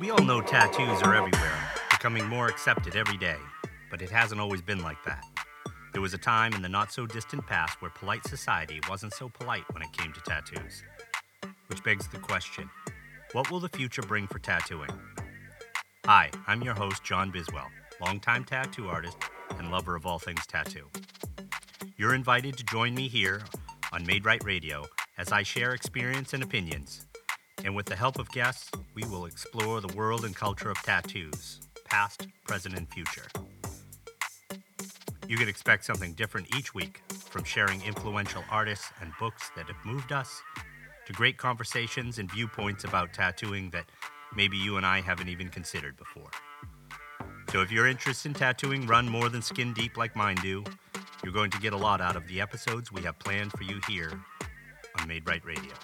We all know tattoos are everywhere, becoming more accepted every day, but it hasn't always been like that. There was a time in the not-so-distant past where polite society wasn't so polite when it came to tattoos. Which begs the question, what will the future bring for tattooing? Hi, I'm your host, John Biswell, longtime tattoo artist and lover of all things tattoo. You're invited to join me here on Made Right Radio as I share experience and opinions. And with the help of guests, we will explore the world and culture of tattoos, past, present, and future. You can expect something different each week, from sharing influential artists and books that have moved us, to great conversations and viewpoints about tattooing that maybe you and I haven't even considered before. So if your interests in tattooing run more than skin deep like mine do, you're going to get a lot out of the episodes we have planned for you here on Made Right Radio.